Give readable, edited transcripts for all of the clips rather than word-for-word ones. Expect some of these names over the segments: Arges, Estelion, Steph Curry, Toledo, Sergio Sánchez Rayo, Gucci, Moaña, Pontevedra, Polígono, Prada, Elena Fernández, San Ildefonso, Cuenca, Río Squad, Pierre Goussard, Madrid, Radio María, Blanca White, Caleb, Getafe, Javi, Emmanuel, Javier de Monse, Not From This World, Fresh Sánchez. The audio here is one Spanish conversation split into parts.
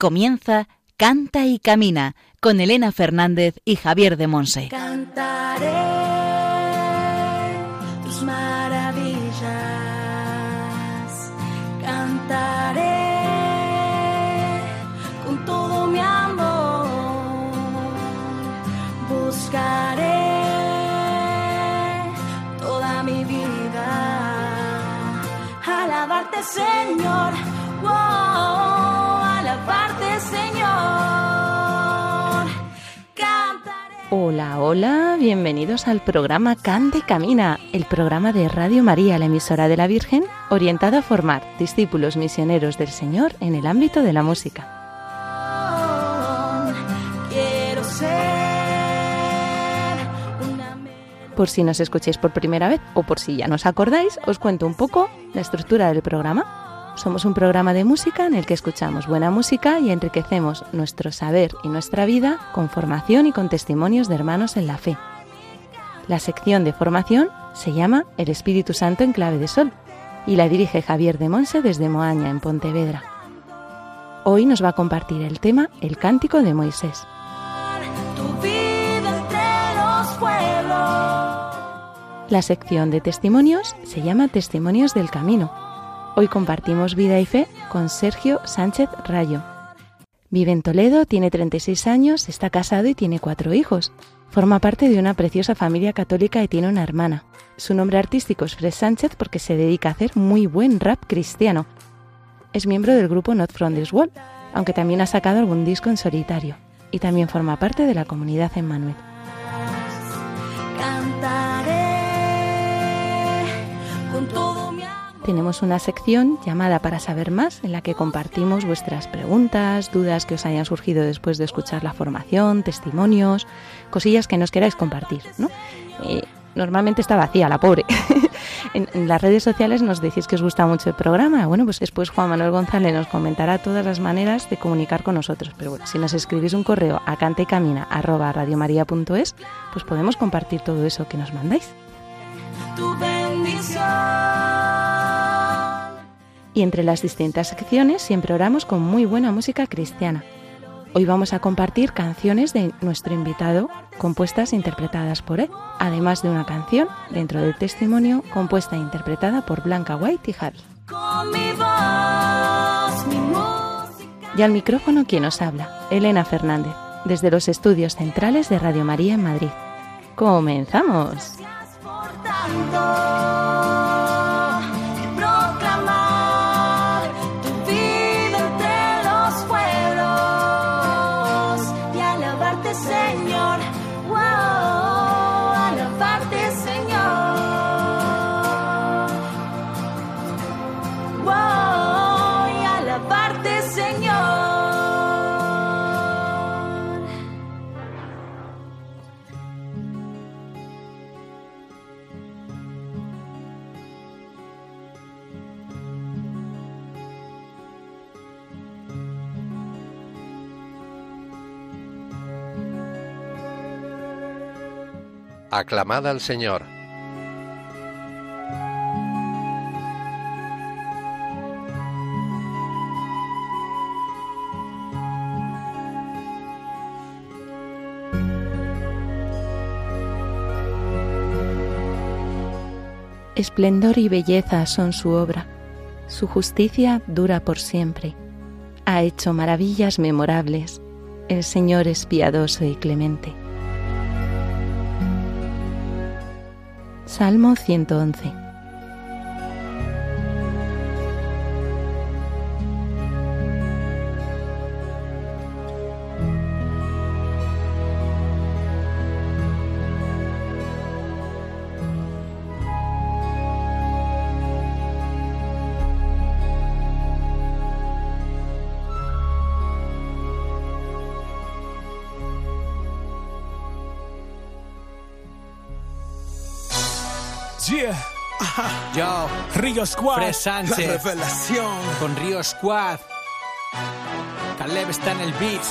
Comienza Canta y Camina con Elena Fernández y Javier de Monse. Cantaré tus maravillas, cantaré con todo mi amor, buscaré toda mi vida, alabarte, Señor, alabarte, Señor, cantaré. Hola, hola, bienvenidos al programa Canta y Camina, el programa de Radio María, la emisora de la Virgen, orientado a formar discípulos misioneros del Señor en el ámbito de la música. Por si nos escucháis por primera vez o por si ya nos acordáis, os cuento un poco la estructura del programa. Somos un programa de música en el que escuchamos buena música y enriquecemos nuestro saber y nuestra vida con formación y con testimonios de hermanos en la fe. La sección de formación se llama El Espíritu Santo en Clave de Sol y la dirige Javier de Monse desde Moaña, en Pontevedra. Hoy nos va a compartir el tema El Cántico de Moisés. La sección de testimonios se llama Testimonios del Camino. Hoy compartimos vida y fe con Sergio Sánchez Rayo. Vive en Toledo, tiene 36 años, está casado y tiene 4 hijos. Forma parte de una preciosa familia católica y tiene una hermana. Su nombre artístico es Fresh Sánchez porque se dedica a hacer muy buen rap cristiano. Es miembro del grupo Not From This World, aunque también ha sacado algún disco en solitario. Y también forma parte de la comunidad Emmanuel. Tenemos una sección llamada Para Saber Más, en la que compartimos vuestras preguntas, dudas que os hayan surgido después de escuchar la formación, testimonios, cosillas que nos queráis compartir, ¿no? Normalmente está vacía, la pobre. En las redes sociales nos decís que os gusta mucho el programa. Bueno, pues después Juan Manuel González nos comentará todas las maneras de comunicar con nosotros. Pero bueno, si nos escribís un correo a cantaycamina@radiomaria.es, pues podemos compartir todo eso que nos mandáis. Tu bendición. Y entre las distintas secciones siempre oramos con muy buena música cristiana. Hoy vamos a compartir canciones de nuestro invitado, compuestas e interpretadas por él, además de una canción, dentro del testimonio, compuesta e interpretada por Blanca White y Javi. Y al micrófono, quien os habla, Elena Fernández, desde los estudios centrales de Radio María en Madrid. ¡Comenzamos! Aclamad al Señor. Esplendor y belleza son su obra, su justicia dura por siempre. Ha hecho maravillas memorables, el Señor es piadoso y clemente. Salmo 111. Yo, Río Squad, Fresh Sánchez, la revelación con Río Squad. Caleb está en el beat.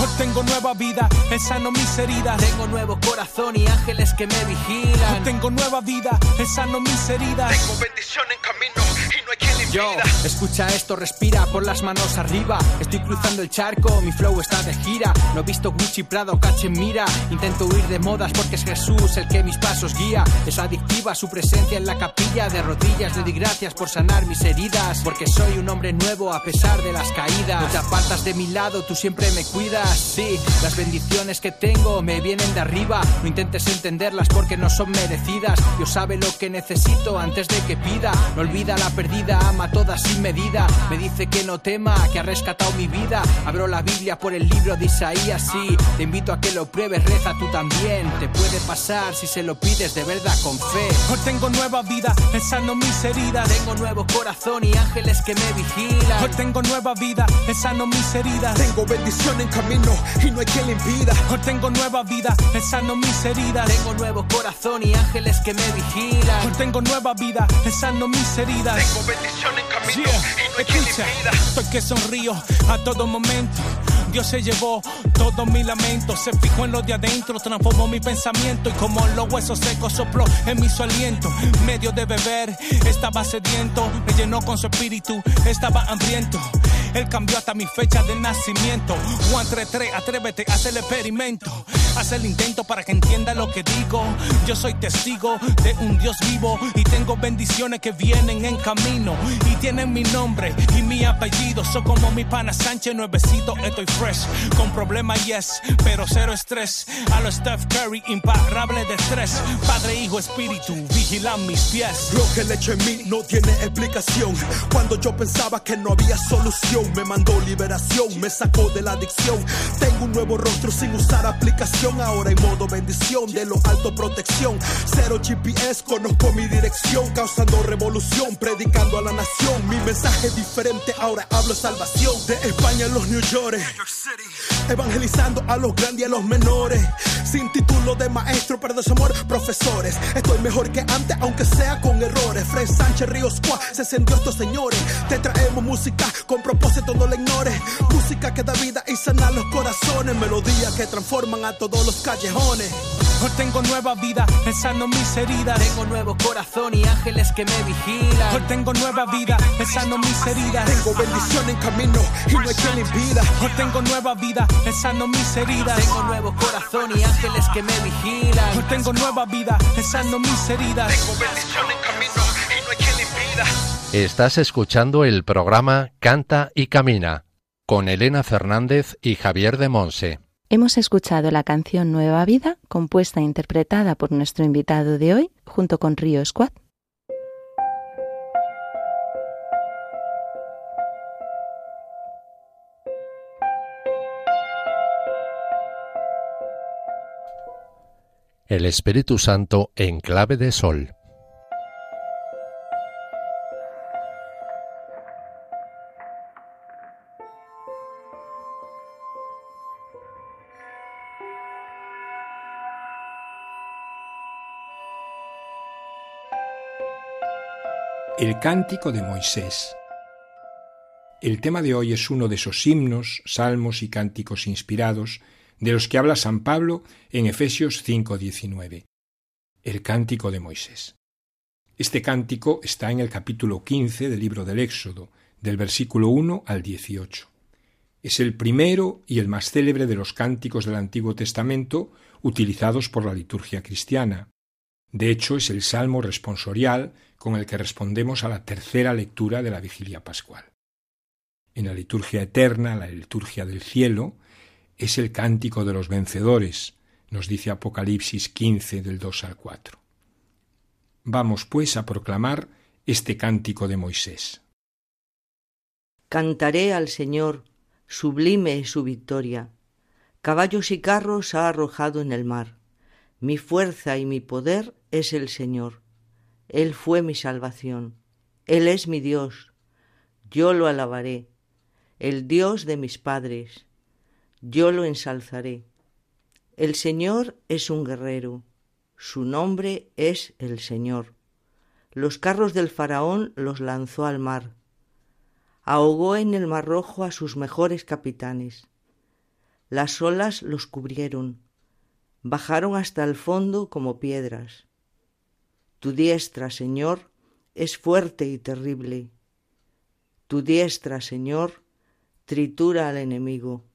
Hoy tengo nueva vida, sano mis heridas. Tengo nuevo corazón y ángeles que me vigilan. Hoy tengo nueva vida, sano mis heridas. Tengo bendición en camino y no hay quien Yo, escucha esto, respira, pon las manos arriba. Estoy cruzando el charco, mi flow está de gira. No he visto Gucci, Prada o Cachemira. Intento huir de modas porque es Jesús el que mis pasos guía. Es adictiva su presencia en la capilla. De rodillas le di gracias por sanar mis heridas. Porque soy un hombre nuevo a pesar de las caídas. No te apartas de mi lado, tú siempre me cuidas. Sí, las bendiciones que tengo me vienen de arriba. No intentes entenderlas porque no son merecidas. Dios sabe lo que necesito antes de que pida. No olvida la perdida, ama toda sin medida. Me dice que no tema, que ha rescatado mi vida. Abro la Biblia por el libro de Isaías, sí. Te invito a que lo pruebes, reza tú también. Te puede pasar si se lo pides de verdad con fe. Hoy tengo nueva vida, pensando mis heridas. Tengo nuevo corazón y ángeles que me vigilan. Hoy tengo nueva vida, pensando mis heridas. Tengo bendición en camino y no hay quien le impida. Hoy tengo nueva vida, pensando mis heridas. Tengo nuevo corazón y ángeles que me vigilan. Hoy tengo nueva vida, pensando mis heridas. Tengo bendición en camino y no hay quien le impida. Estoy que sonrío a todo momento. Dios se llevó todos mis lamentos, se fijó en lo de adentro, transformó mi pensamiento y como los huesos secos sopló en mi su aliento. Medio de beber, estaba sediento, me llenó con su espíritu, estaba hambriento. Él cambió hasta mi fecha de nacimiento. Juan 3:3, atrévete a hacer el experimento. Haz el intento para que entienda lo que digo. Yo soy testigo de un Dios vivo y tengo bendiciones que vienen en camino. Y tienen mi nombre y mi apellido. Soy como mi pana Sánchez, nuevecito, estoy fresh. Con problemas, yes, pero cero estrés. A lo Steph Curry, imparable de estrés. Padre, hijo, espíritu, vigila mis pies. Lo que le eché en mí no tiene explicación. Cuando yo pensaba que no había solución, me mandó liberación, me sacó de la adicción. Tengo un nuevo rostro sin usar aplicación. Ahora en modo bendición, de lo alto protección. Cero GPS, conozco mi dirección. Causando revolución, predicando a la nación. Mi mensaje es diferente, ahora hablo salvación. De España en los New York, evangelizando a los grandes y a los menores. Sin título de maestro, pero de su amor, profesores. Estoy mejor que antes, aunque sea con errores. Fresh Sánchez, Río Squad, se sentó estos señores. Te traemos música con propósito. Todo lo ignores, música que da vida y sana los corazones, melodías que transforman a todos los callejones. Hoy tengo nueva vida, pensando mis heridas. Tengo nuevo corazón y ángeles que me vigilan. Hoy tengo nueva vida, pensando mis heridas. Tengo bendición en camino y no hay quien le impida. Hoy tengo nueva vida, pensando mis heridas. Tengo nuevo corazón y ángeles que me vigilan. Hoy tengo nueva vida, pensando mis heridas. Tengo bendición en camino y no hay quien le impida. Estás escuchando el programa Canta y Camina, con Elena Fernández y Javier de Monse. Hemos escuchado la canción Nueva Vida, compuesta e interpretada por nuestro invitado de hoy, junto con Río Squad. El Espíritu Santo en clave de sol. El Cántico de Moisés. El tema de hoy es uno de esos himnos, salmos y cánticos inspirados de los que habla San Pablo en Efesios 5:19. El Cántico de Moisés. Este cántico está en el capítulo 15 del libro del Éxodo, del versículo 1 al 18. Es el primero y el más célebre de los cánticos del Antiguo Testamento utilizados por la liturgia cristiana. De hecho, es el salmo responsorial con el que respondemos a la tercera lectura de la vigilia pascual. En la liturgia eterna, la liturgia del cielo, es el cántico de los vencedores, nos dice Apocalipsis 15, del 2 al 4. Vamos, pues, a proclamar este cántico de Moisés. Cantaré al Señor, sublime es su victoria. Caballos y carros ha arrojado en el mar. Mi fuerza y mi poder es el Señor. Él fue mi salvación. Él es mi Dios. Yo lo alabaré. El Dios de mis padres. Yo lo ensalzaré. El Señor es un guerrero. Su nombre es el Señor. Los carros del faraón los lanzó al mar. Ahogó en el Mar Rojo a sus mejores capitanes. Las olas los cubrieron. Bajaron hasta el fondo como piedras. Tu diestra, Señor, es fuerte y terrible. Tu diestra, Señor, tritura al enemigo.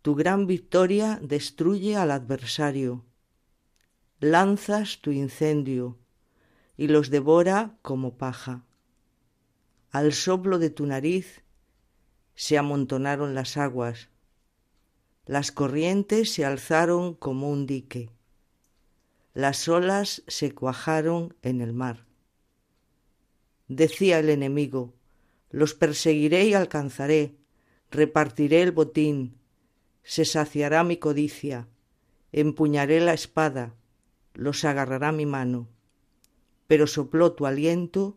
Tu gran victoria destruye al adversario. Lanzas tu incendio y los devora como paja. Al soplo de tu nariz se amontonaron las aguas. Las corrientes se alzaron como un dique. Las olas se cuajaron en el mar. Decía el enemigo: los perseguiré y alcanzaré, repartiré el botín, se saciará mi codicia, empuñaré la espada, los agarrará mi mano. Pero sopló tu aliento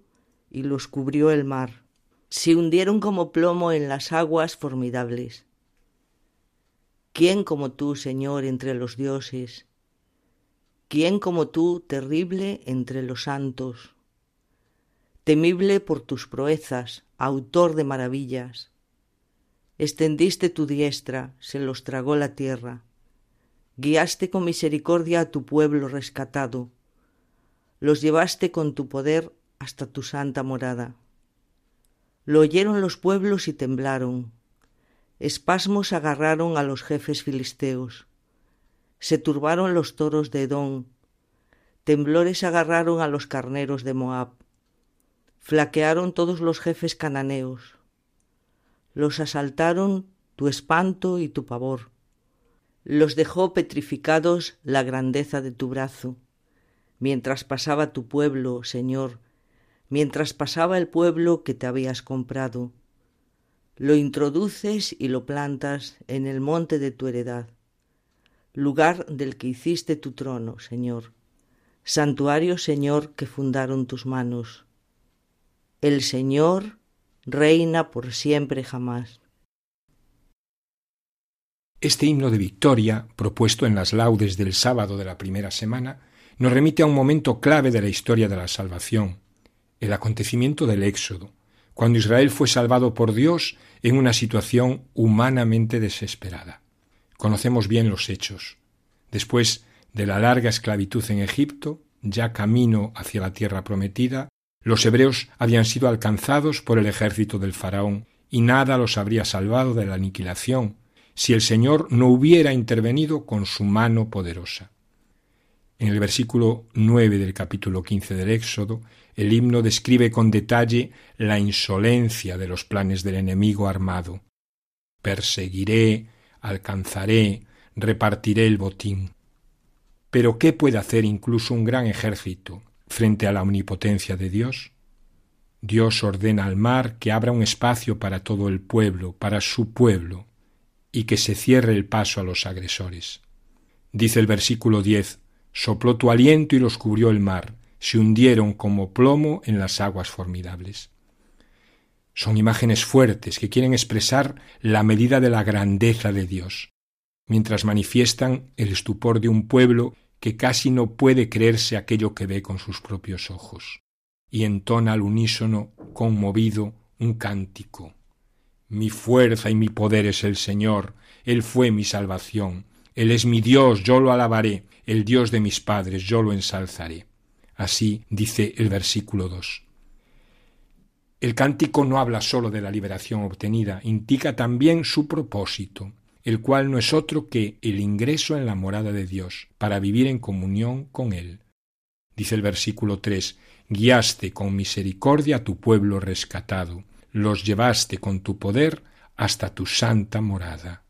y los cubrió el mar. Se hundieron como plomo en las aguas formidables. ¿Quién como tú, Señor, entre los dioses? ¿Quién como tú, terrible entre los santos? Temible por tus proezas, autor de maravillas. Extendiste tu diestra, se los tragó la tierra. Guiaste con misericordia a tu pueblo rescatado. Los llevaste con tu poder hasta tu santa morada. Lo oyeron los pueblos y temblaron. Espasmos agarraron a los jefes filisteos. Se turbaron los toros de Edom. Temblores agarraron a los carneros de Moab. Flaquearon todos los jefes cananeos. Los asaltaron tu espanto y tu pavor. Los dejó petrificados la grandeza de tu brazo. Mientras pasaba tu pueblo, Señor, mientras pasaba el pueblo que te habías comprado, lo introduces y lo plantas en el monte de tu heredad, lugar del que hiciste tu trono, Señor, santuario, Señor, que fundaron tus manos. El Señor reina por siempre jamás. Este himno de victoria, propuesto en las laudes del sábado de la primera semana, nos remite a un momento clave de la historia de la salvación, el acontecimiento del Éxodo, cuando Israel fue salvado por Dios en una situación humanamente desesperada. Conocemos bien los hechos. Después de la larga esclavitud en Egipto, ya camino hacia la tierra prometida, los hebreos habían sido alcanzados por el ejército del faraón y nada los habría salvado de la aniquilación si el Señor no hubiera intervenido con su mano poderosa. En el versículo 9 del capítulo 15 del Éxodo, el himno describe con detalle la insolencia de los planes del enemigo armado. Perseguiré, alcanzaré, repartiré el botín. Pero ¿qué puede hacer incluso un gran ejército frente a la omnipotencia de Dios? Dios ordena al mar que abra un espacio para todo el pueblo, para su pueblo, y que se cierre el paso a los agresores. Dice el versículo 10: sopló tu aliento y los cubrió el mar, se hundieron como plomo en las aguas formidables. Son imágenes fuertes que quieren expresar la medida de la grandeza de Dios, mientras manifiestan el estupor de un pueblo que casi no puede creerse aquello que ve con sus propios ojos, y entona al unísono, conmovido, un cántico. Mi fuerza y mi poder es el Señor, Él fue mi salvación, Él es mi Dios, yo lo alabaré, el Dios de mis padres, yo lo ensalzaré. Así dice el versículo 2. El cántico no habla sólo de la liberación obtenida, indica también su propósito, el cual no es otro que el ingreso en la morada de Dios, para vivir en comunión con Él. Dice el versículo 3, «Guiaste con misericordia a tu pueblo rescatado, los llevaste con tu poder hasta tu santa morada».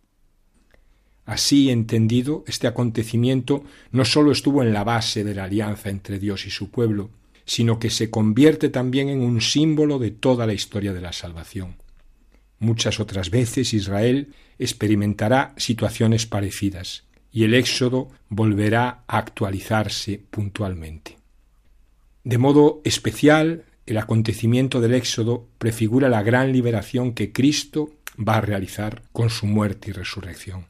Así entendido, este acontecimiento no sólo estuvo en la base de la alianza entre Dios y su pueblo, sino que se convierte también en un símbolo de toda la historia de la salvación. Muchas otras veces Israel experimentará situaciones parecidas y el Éxodo volverá a actualizarse puntualmente. De modo especial, el acontecimiento del Éxodo prefigura la gran liberación que Cristo va a realizar con su muerte y resurrección.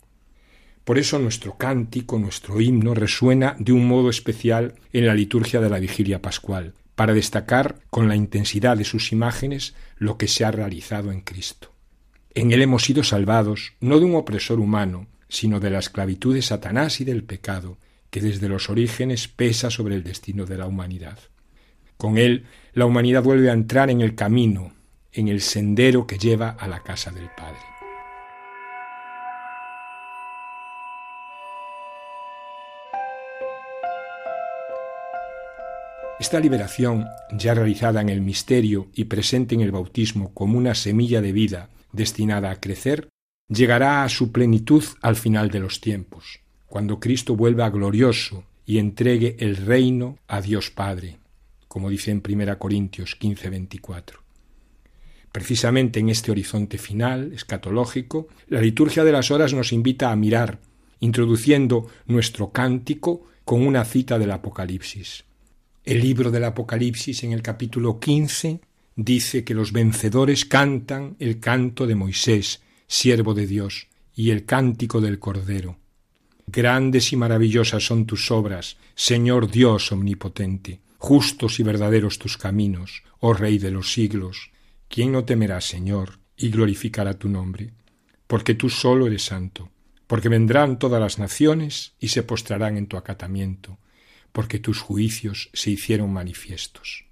Por eso nuestro cántico, nuestro himno, resuena de un modo especial en la liturgia de la Vigilia Pascual, para destacar con la intensidad de sus imágenes lo que se ha realizado en Cristo. En Él hemos sido salvados, no de un opresor humano, sino de la esclavitud de Satanás y del pecado, que desde los orígenes pesa sobre el destino de la humanidad. Con Él, la humanidad vuelve a entrar en el camino, en el sendero que lleva a la casa del Padre. Esta liberación, ya realizada en el misterio y presente en el bautismo como una semilla de vida destinada a crecer, llegará a su plenitud al final de los tiempos, cuando Cristo vuelva glorioso y entregue el reino a Dios Padre, como dice en 1 Corintios 15:24. Precisamente en este horizonte final, escatológico, la liturgia de las horas nos invita a mirar, introduciendo nuestro cántico con una cita del Apocalipsis. El libro del Apocalipsis, en el capítulo 15, dice que los vencedores cantan el canto de Moisés, siervo de Dios, y el cántico del Cordero. Grandes y maravillosas son tus obras, Señor Dios omnipotente. Justos y verdaderos tus caminos, oh Rey de los siglos. ¿Quién no temerá, Señor, y glorificará tu nombre? Porque tú solo eres santo, porque vendrán todas las naciones y se postrarán en tu acatamiento, porque tus juicios se hicieron manifiestos.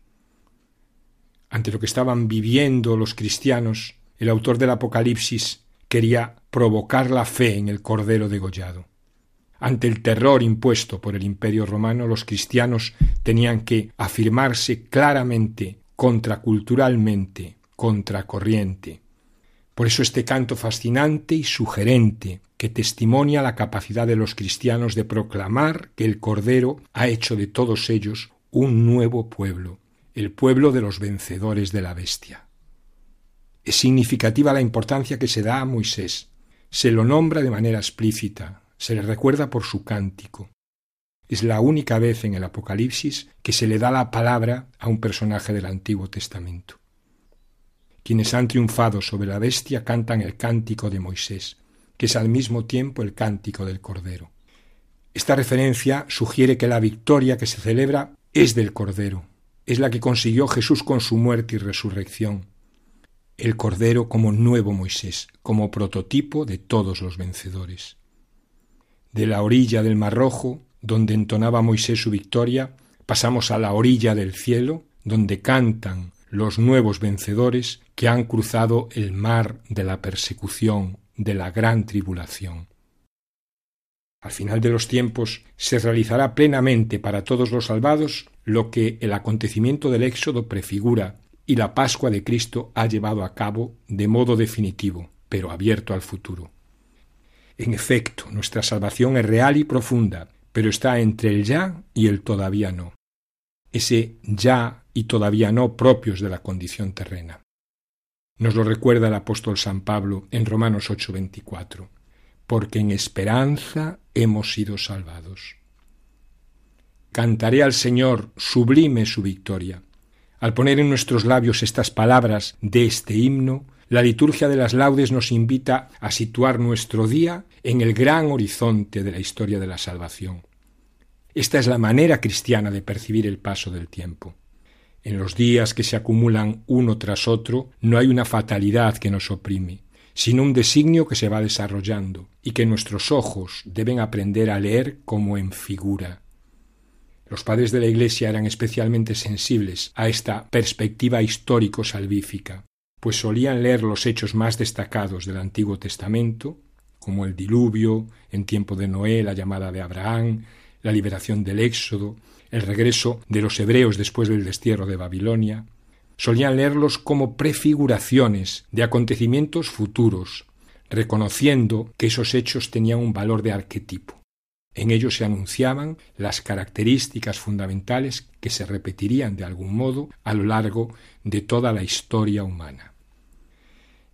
Ante lo que estaban viviendo los cristianos, el autor del Apocalipsis quería provocar la fe en el Cordero degollado. Ante el terror impuesto por el Imperio Romano, los cristianos tenían que afirmarse claramente, contraculturalmente, contracorriente. Por eso este canto fascinante y sugerente que testimonia la capacidad de los cristianos de proclamar que el Cordero ha hecho de todos ellos un nuevo pueblo, el pueblo de los vencedores de la bestia. Es significativa la importancia que se da a Moisés. Se lo nombra de manera explícita. Se le recuerda por su cántico. Es la única vez en el Apocalipsis que se le da la palabra a un personaje del Antiguo Testamento. Quienes han triunfado sobre la bestia cantan el cántico de Moisés, que es al mismo tiempo el cántico del Cordero. Esta referencia sugiere que la victoria que se celebra es del Cordero, es la que consiguió Jesús con su muerte y resurrección. El Cordero como nuevo Moisés, como prototipo de todos los vencedores. De la orilla del Mar Rojo, donde entonaba Moisés su victoria, pasamos a la orilla del cielo, donde cantan los nuevos vencedores que han cruzado el mar de la persecución, de la gran tribulación. Al final de los tiempos se realizará plenamente para todos los salvados lo que el acontecimiento del Éxodo prefigura y la Pascua de Cristo ha llevado a cabo de modo definitivo, pero abierto al futuro. En efecto, nuestra salvación es real y profunda, pero está entre el ya y el todavía no. Ese ya y todavía no propios de la condición terrena. Nos lo recuerda el apóstol San Pablo en Romanos 8:24. Porque en esperanza hemos sido salvados. Cantaré al Señor, sublime su victoria. Al poner en nuestros labios estas palabras de este himno, la liturgia de las laudes nos invita a situar nuestro día en el gran horizonte de la historia de la salvación. Esta es la manera cristiana de percibir el paso del tiempo. En los días que se acumulan uno tras otro no hay una fatalidad que nos oprime, sino un designio que se va desarrollando y que nuestros ojos deben aprender a leer como en figura. Los padres de la Iglesia eran especialmente sensibles a esta perspectiva histórico-salvífica, pues solían leer los hechos más destacados del Antiguo Testamento, como el diluvio, en tiempo de Noé, la llamada de Abraham, la liberación del Éxodo, el regreso de los hebreos después del destierro de Babilonia. Solían leerlos como prefiguraciones de acontecimientos futuros, reconociendo que esos hechos tenían un valor de arquetipo. En ellos se anunciaban las características fundamentales que se repetirían de algún modo a lo largo de toda la historia humana.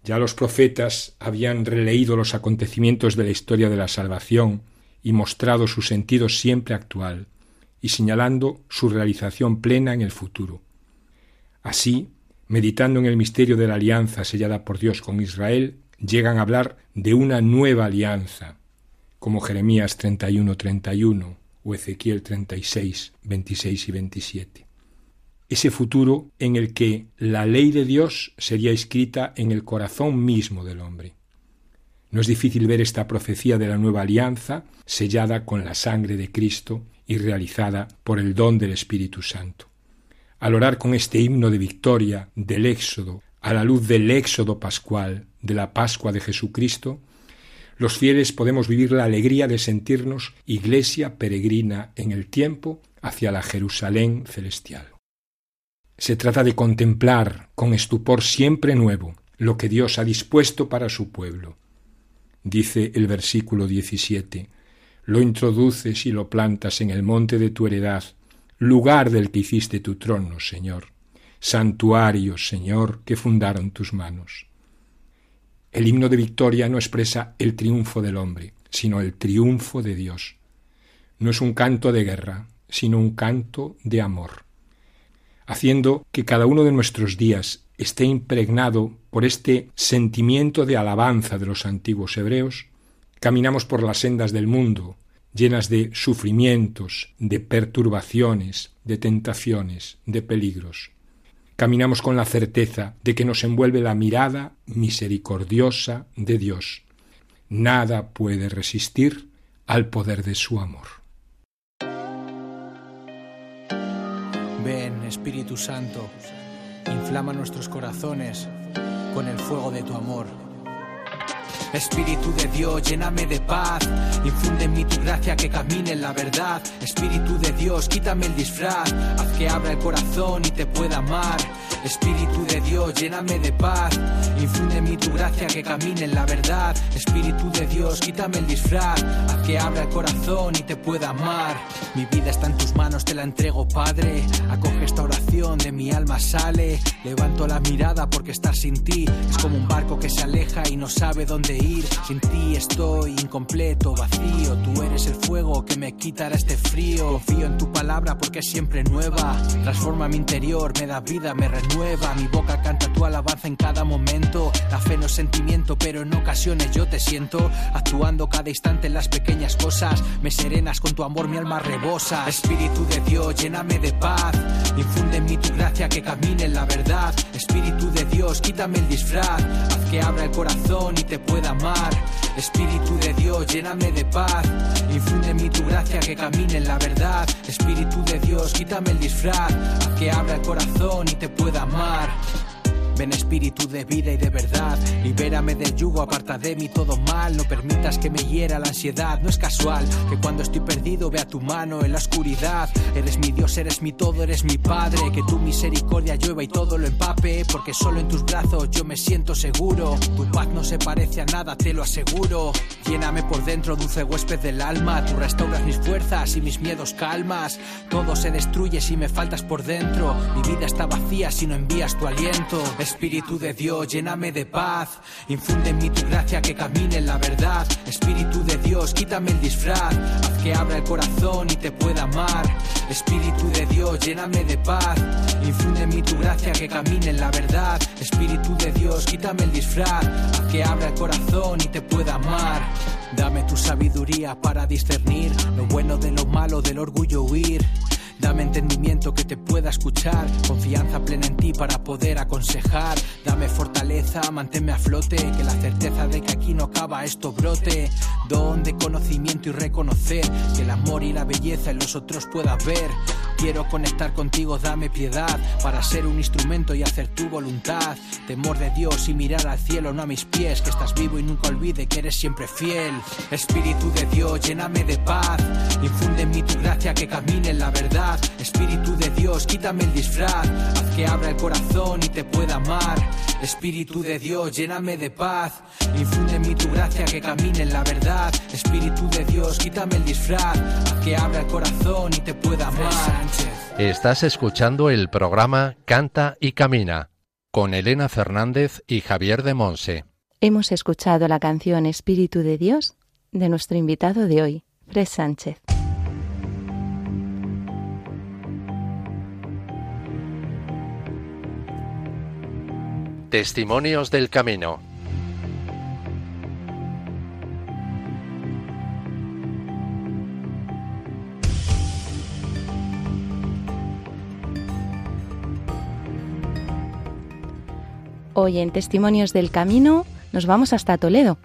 Ya los profetas habían releído los acontecimientos de la historia de la salvación y mostrado su sentido siempre actual y señalando su realización plena en el futuro. Así, meditando en el misterio de la alianza sellada por Dios con Israel, llegan a hablar de una nueva alianza, como Jeremías 31:31 o Ezequiel 36:26 y 27. Ese futuro en el que la ley de Dios sería escrita en el corazón mismo del hombre. No es difícil ver esta profecía de la nueva alianza sellada con la sangre de Cristo y realizada por el don del Espíritu Santo. Al orar con este himno de victoria del Éxodo a la luz del éxodo pascual, de la Pascua de Jesucristo, los fieles podemos vivir la alegría de sentirnos iglesia peregrina en el tiempo hacia la Jerusalén celestial. Se trata de contemplar con estupor siempre nuevo lo que Dios ha dispuesto para su pueblo. Dice el versículo 17, «Lo introduces y lo plantas en el monte de tu heredad, lugar del que hiciste tu trono, Señor, santuario, Señor, que fundaron tus manos». El himno de victoria no expresa el triunfo del hombre, sino el triunfo de Dios. No es un canto de guerra, sino un canto de amor, haciendo que cada uno de nuestros días esté impregnado por este sentimiento de alabanza de los antiguos hebreos. Caminamos por las sendas del mundo, llenas de sufrimientos, de perturbaciones, de tentaciones, de peligros. Caminamos con la certeza de que nos envuelve la mirada misericordiosa de Dios. Nada puede resistir al poder de su amor. Ven, Espíritu Santo, inflama nuestros corazones con el fuego de tu amor. Espíritu de Dios, lléname de paz, infunde en mí tu gracia que camine en la verdad. Espíritu de Dios, quítame el disfraz, haz que abra el corazón y te pueda amar. Espíritu de Dios, lléname de paz, infunde en mí tu gracia que camine en la verdad. Espíritu de Dios, quítame el disfraz, haz que abra el corazón y te pueda amar. Mi vida está en tus manos, te la entrego, Padre, acoge esta oración, de mi alma sale. Levanto la mirada porque estar sin ti es como un barco que se aleja y no sabe dónde ir. Sin ti estoy incompleto, vacío. Tú eres el fuego que me quitará este frío. Confío en tu palabra porque es siempre nueva. Transforma mi interior, me da vida, me renueva. Mi boca canta tu alabanza en cada momento. La fe no es sentimiento, pero en ocasiones yo te siento. Actuando cada instante en las pequeñas cosas. Me serenas con tu amor, mi alma rebosa. Espíritu de Dios, lléname de paz. Infunde en mí tu gracia que camine en la verdad. Espíritu de Dios, quítame el disfraz. Haz que abra el corazón y te pueda amar. Espíritu de Dios, lléname de paz, infunde en mí tu gracia que camine en la verdad. Espíritu de Dios, quítame el disfraz, haz que abra el corazón y te pueda amar. Ven espíritu de vida y de verdad, libérame del yugo, aparta de mí todo mal. No permitas que me hiera la ansiedad, no es casual que cuando estoy perdido vea tu mano en la oscuridad. Eres mi Dios, eres mi todo, eres mi Padre, que tu misericordia llueva y todo lo empape. Porque solo en tus brazos yo me siento seguro, tu paz no se parece a nada, te lo aseguro. Lléname por dentro, dulce huésped del alma, tú restauras mis fuerzas y mis miedos calmas. Todo se destruye si me faltas por dentro, mi vida está vacía si no envías tu aliento. Espíritu de Dios, lléname de paz, infunde en mí tu gracia que camine en la verdad. Espíritu de Dios, quítame el disfraz, haz que abra el corazón y te pueda amar. Espíritu de Dios, lléname de paz, infunde en mí tu gracia que camine en la verdad. Espíritu de Dios, quítame el disfraz, haz que abra el corazón y te pueda amar. Dame tu sabiduría para discernir lo bueno de lo malo, del orgullo huir. Dame entendimiento que te pueda escuchar, confianza plena en ti para poder aconsejar. Dame fortaleza, manténme a flote, que la certeza de que aquí no acaba esto brote. Don de conocimiento y reconocer que el amor y la belleza en los otros pueda ver. Quiero conectar contigo, dame piedad, para ser un instrumento y hacer tu voluntad. Temor de Dios y mirar al cielo, no a mis pies, que estás vivo y nunca olvide que eres siempre fiel. Espíritu de Dios, lléname de paz, infunde en mí tu gracia que camine en la verdad. Espíritu de Dios, quítame el disfraz, haz que abra el corazón y te pueda amar. Espíritu de Dios, lléname de paz, infunde en mí tu gracia que camine en la verdad. Espíritu de Dios, quítame el disfraz, haz que abra el corazón y te pueda amar. Estás escuchando el programa Canta y Camina con Elena Fernández y Javier de Monse. Hemos escuchado la canción Espíritu de Dios de nuestro invitado de hoy, Fresh Sánchez. Testimonios del Camino. Hoy en Testimonios del Camino nos vamos hasta Toledo.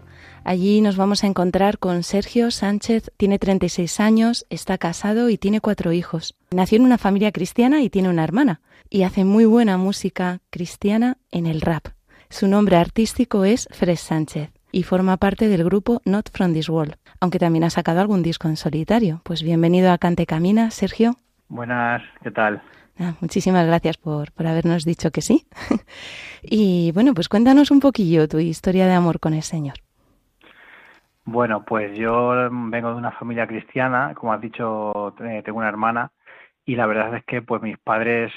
Allí nos vamos a encontrar con Sergio Sánchez, tiene 36 años, está casado y tiene 4 hijos. Nació en una familia cristiana y tiene una hermana, y hace muy buena música cristiana en el rap. Su nombre artístico es Fresh Sánchez y forma parte del grupo Not From This World, aunque también ha sacado algún disco en solitario. Pues bienvenido a Cantecamina, Sergio. Buenas, ¿qué tal? Muchísimas gracias por habernos dicho que sí. Y bueno, pues cuéntanos un poquillo tu historia de amor con el Señor. Bueno, pues yo vengo de una familia cristiana, como has dicho, tengo una hermana, y la verdad es que pues mis padres,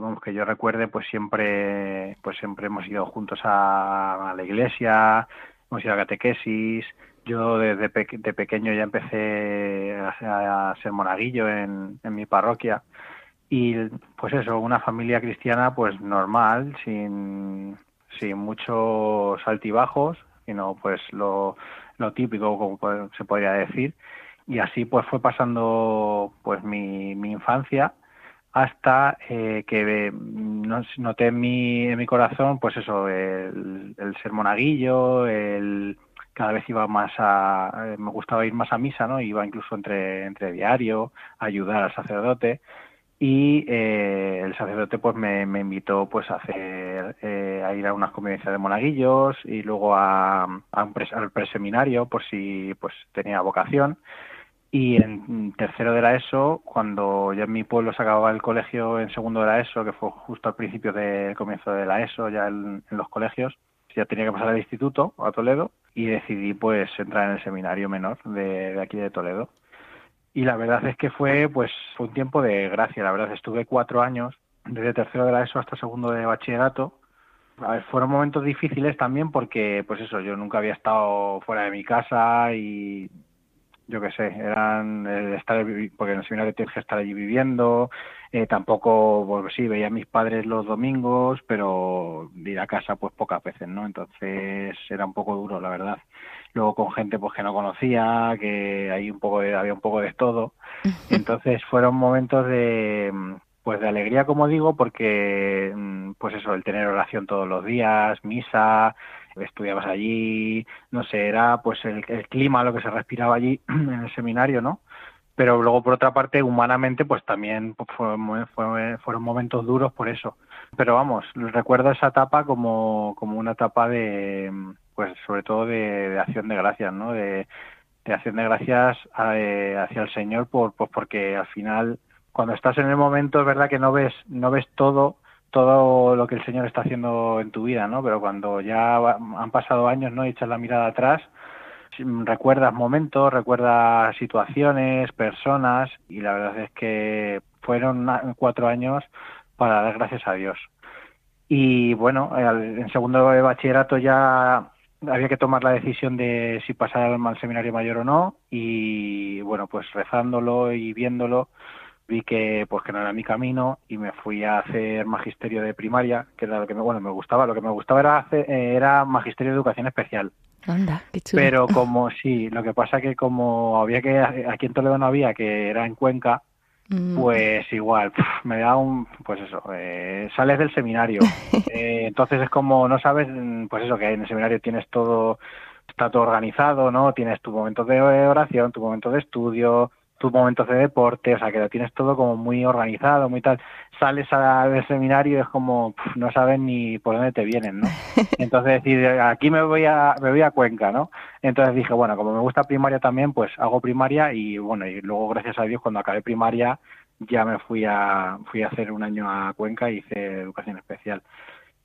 vamos, que yo recuerde, pues siempre hemos ido juntos a la iglesia, hemos ido a catequesis. Yo desde pequeño ya empecé a ser monaguillo en mi parroquia. Y pues eso, una familia cristiana pues normal, sin muchos altibajos, sino pues lo típico, como se podría decir. Y así pues fue pasando pues mi infancia hasta que noté en mi corazón pues eso, el ser monaguillo, cada vez iba más me gustaba ir más a misa, ¿no? Iba incluso entre diario a ayudar al sacerdote. Y el sacerdote pues me invitó pues a ir a unas convivencias de monaguillos y luego al preseminario por si pues tenía vocación. Y en tercero de la ESO, cuando ya en mi pueblo se acababa el colegio en segundo de la ESO, que fue justo al principio del comienzo de la ESO, ya en los colegios, ya tenía que pasar al instituto, a Toledo, y decidí pues entrar en el seminario menor de aquí de Toledo. Y la verdad es que fue un tiempo de gracia. La verdad, estuve 4 años, desde tercero de la ESO hasta segundo de bachillerato. A ver, fueron momentos difíciles también porque, pues eso, yo nunca había estado fuera de mi casa y, yo qué sé, eran porque en el seminario tienes que estar allí viviendo. Tampoco, pues sí, veía a mis padres los domingos, pero ir a casa pues pocas veces, ¿no? Entonces era un poco duro, la verdad. Luego con gente pues que no conocía, que ahí había un poco de todo. Entonces fueron momentos de alegría, como digo, porque pues eso, el tener oración todos los días, misa, estudiabas allí, no sé, era pues el clima, lo que se respiraba allí en el seminario, ¿no? Pero luego, por otra parte, humanamente, pues también fueron momentos duros por eso. Pero vamos, recuerdo esa etapa como una etapa de, pues sobre todo de acción de gracias, ¿no? De acción de gracias hacia el Señor, porque al final, cuando estás en el momento, es verdad que no ves todo lo que el Señor está haciendo en tu vida, ¿no? Pero cuando ya han pasado años, ¿no? Y echas la mirada atrás, recuerdas momentos, recuerdas situaciones, personas, y la verdad es que fueron 4 años para dar gracias a Dios. Y bueno, en segundo de bachillerato ya había que tomar la decisión de si pasar al seminario mayor o no, y bueno, pues rezándolo y viéndolo, vi que pues que no era mi camino y me fui a hacer magisterio de primaria, que era lo que me gustaba. Lo que me gustaba era magisterio de educación especial. Anda, qué chulo. Pero lo que pasa que como había que, aquí en Toledo no había, que era en Cuenca, pues igual, me da sales del seminario, entonces es como, no sabes, pues eso, que en el seminario tienes todo, está todo organizado, ¿no? Tienes tus momentos de oración, tus momentos de estudio, tus momentos de deporte, o sea, que lo tienes todo como muy organizado, muy tal. Sales del seminario y es como, no sabes ni por dónde te vienen, ¿no? Entonces, decir, aquí me voy a Cuenca, ¿no? Entonces dije, bueno, como me gusta primaria también, pues hago primaria y, bueno, y luego, gracias a Dios, cuando acabé primaria ya me fui a hacer un año a Cuenca y hice educación especial.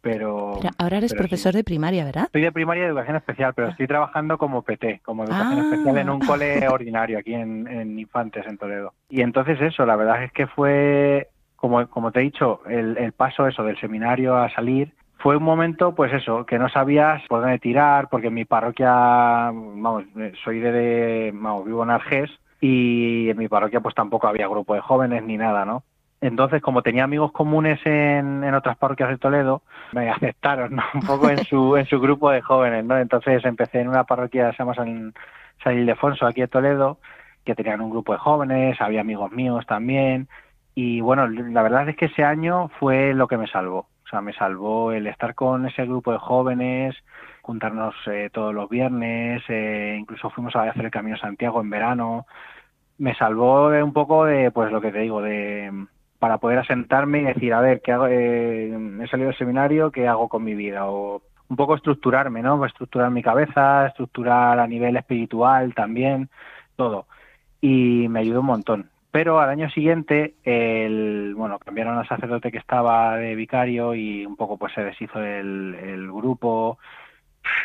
Pero ahora eres profesor sí. De primaria, ¿verdad? Estoy de primaria de educación especial, pero estoy trabajando como PT, como educación especial en un cole ordinario aquí en Infantes, en Toledo. Y entonces eso, la verdad es que fue, como te he dicho, el paso eso del seminario a salir, fue un momento, pues eso, que no sabías por dónde tirar, porque en mi parroquia, vamos, vivo en Arges, y en mi parroquia pues tampoco había grupo de jóvenes ni nada, ¿no? Entonces, como tenía amigos comunes en otras parroquias de Toledo, me aceptaron, ¿no? Un poco en su grupo de jóvenes, ¿no? Entonces empecé en una parroquia, se llama San Ildefonso, aquí de Toledo, que tenían un grupo de jóvenes, había amigos míos también. Y bueno, la verdad es que ese año fue lo que me salvó. O sea, me salvó el estar con ese grupo de jóvenes, juntarnos todos los viernes, incluso fuimos a hacer el Camino de Santiago en verano. Me salvó de un poco de, pues lo que te digo, de para poder asentarme y decir, a ver, ¿qué hago? He salido del seminario, ¿qué hago con mi vida? O un poco estructurarme, ¿no? Estructurar mi cabeza, estructurar a nivel espiritual también, todo. Y me ayudó un montón. Pero al año siguiente, bueno, cambiaron al sacerdote que estaba de vicario y un poco pues se deshizo el grupo,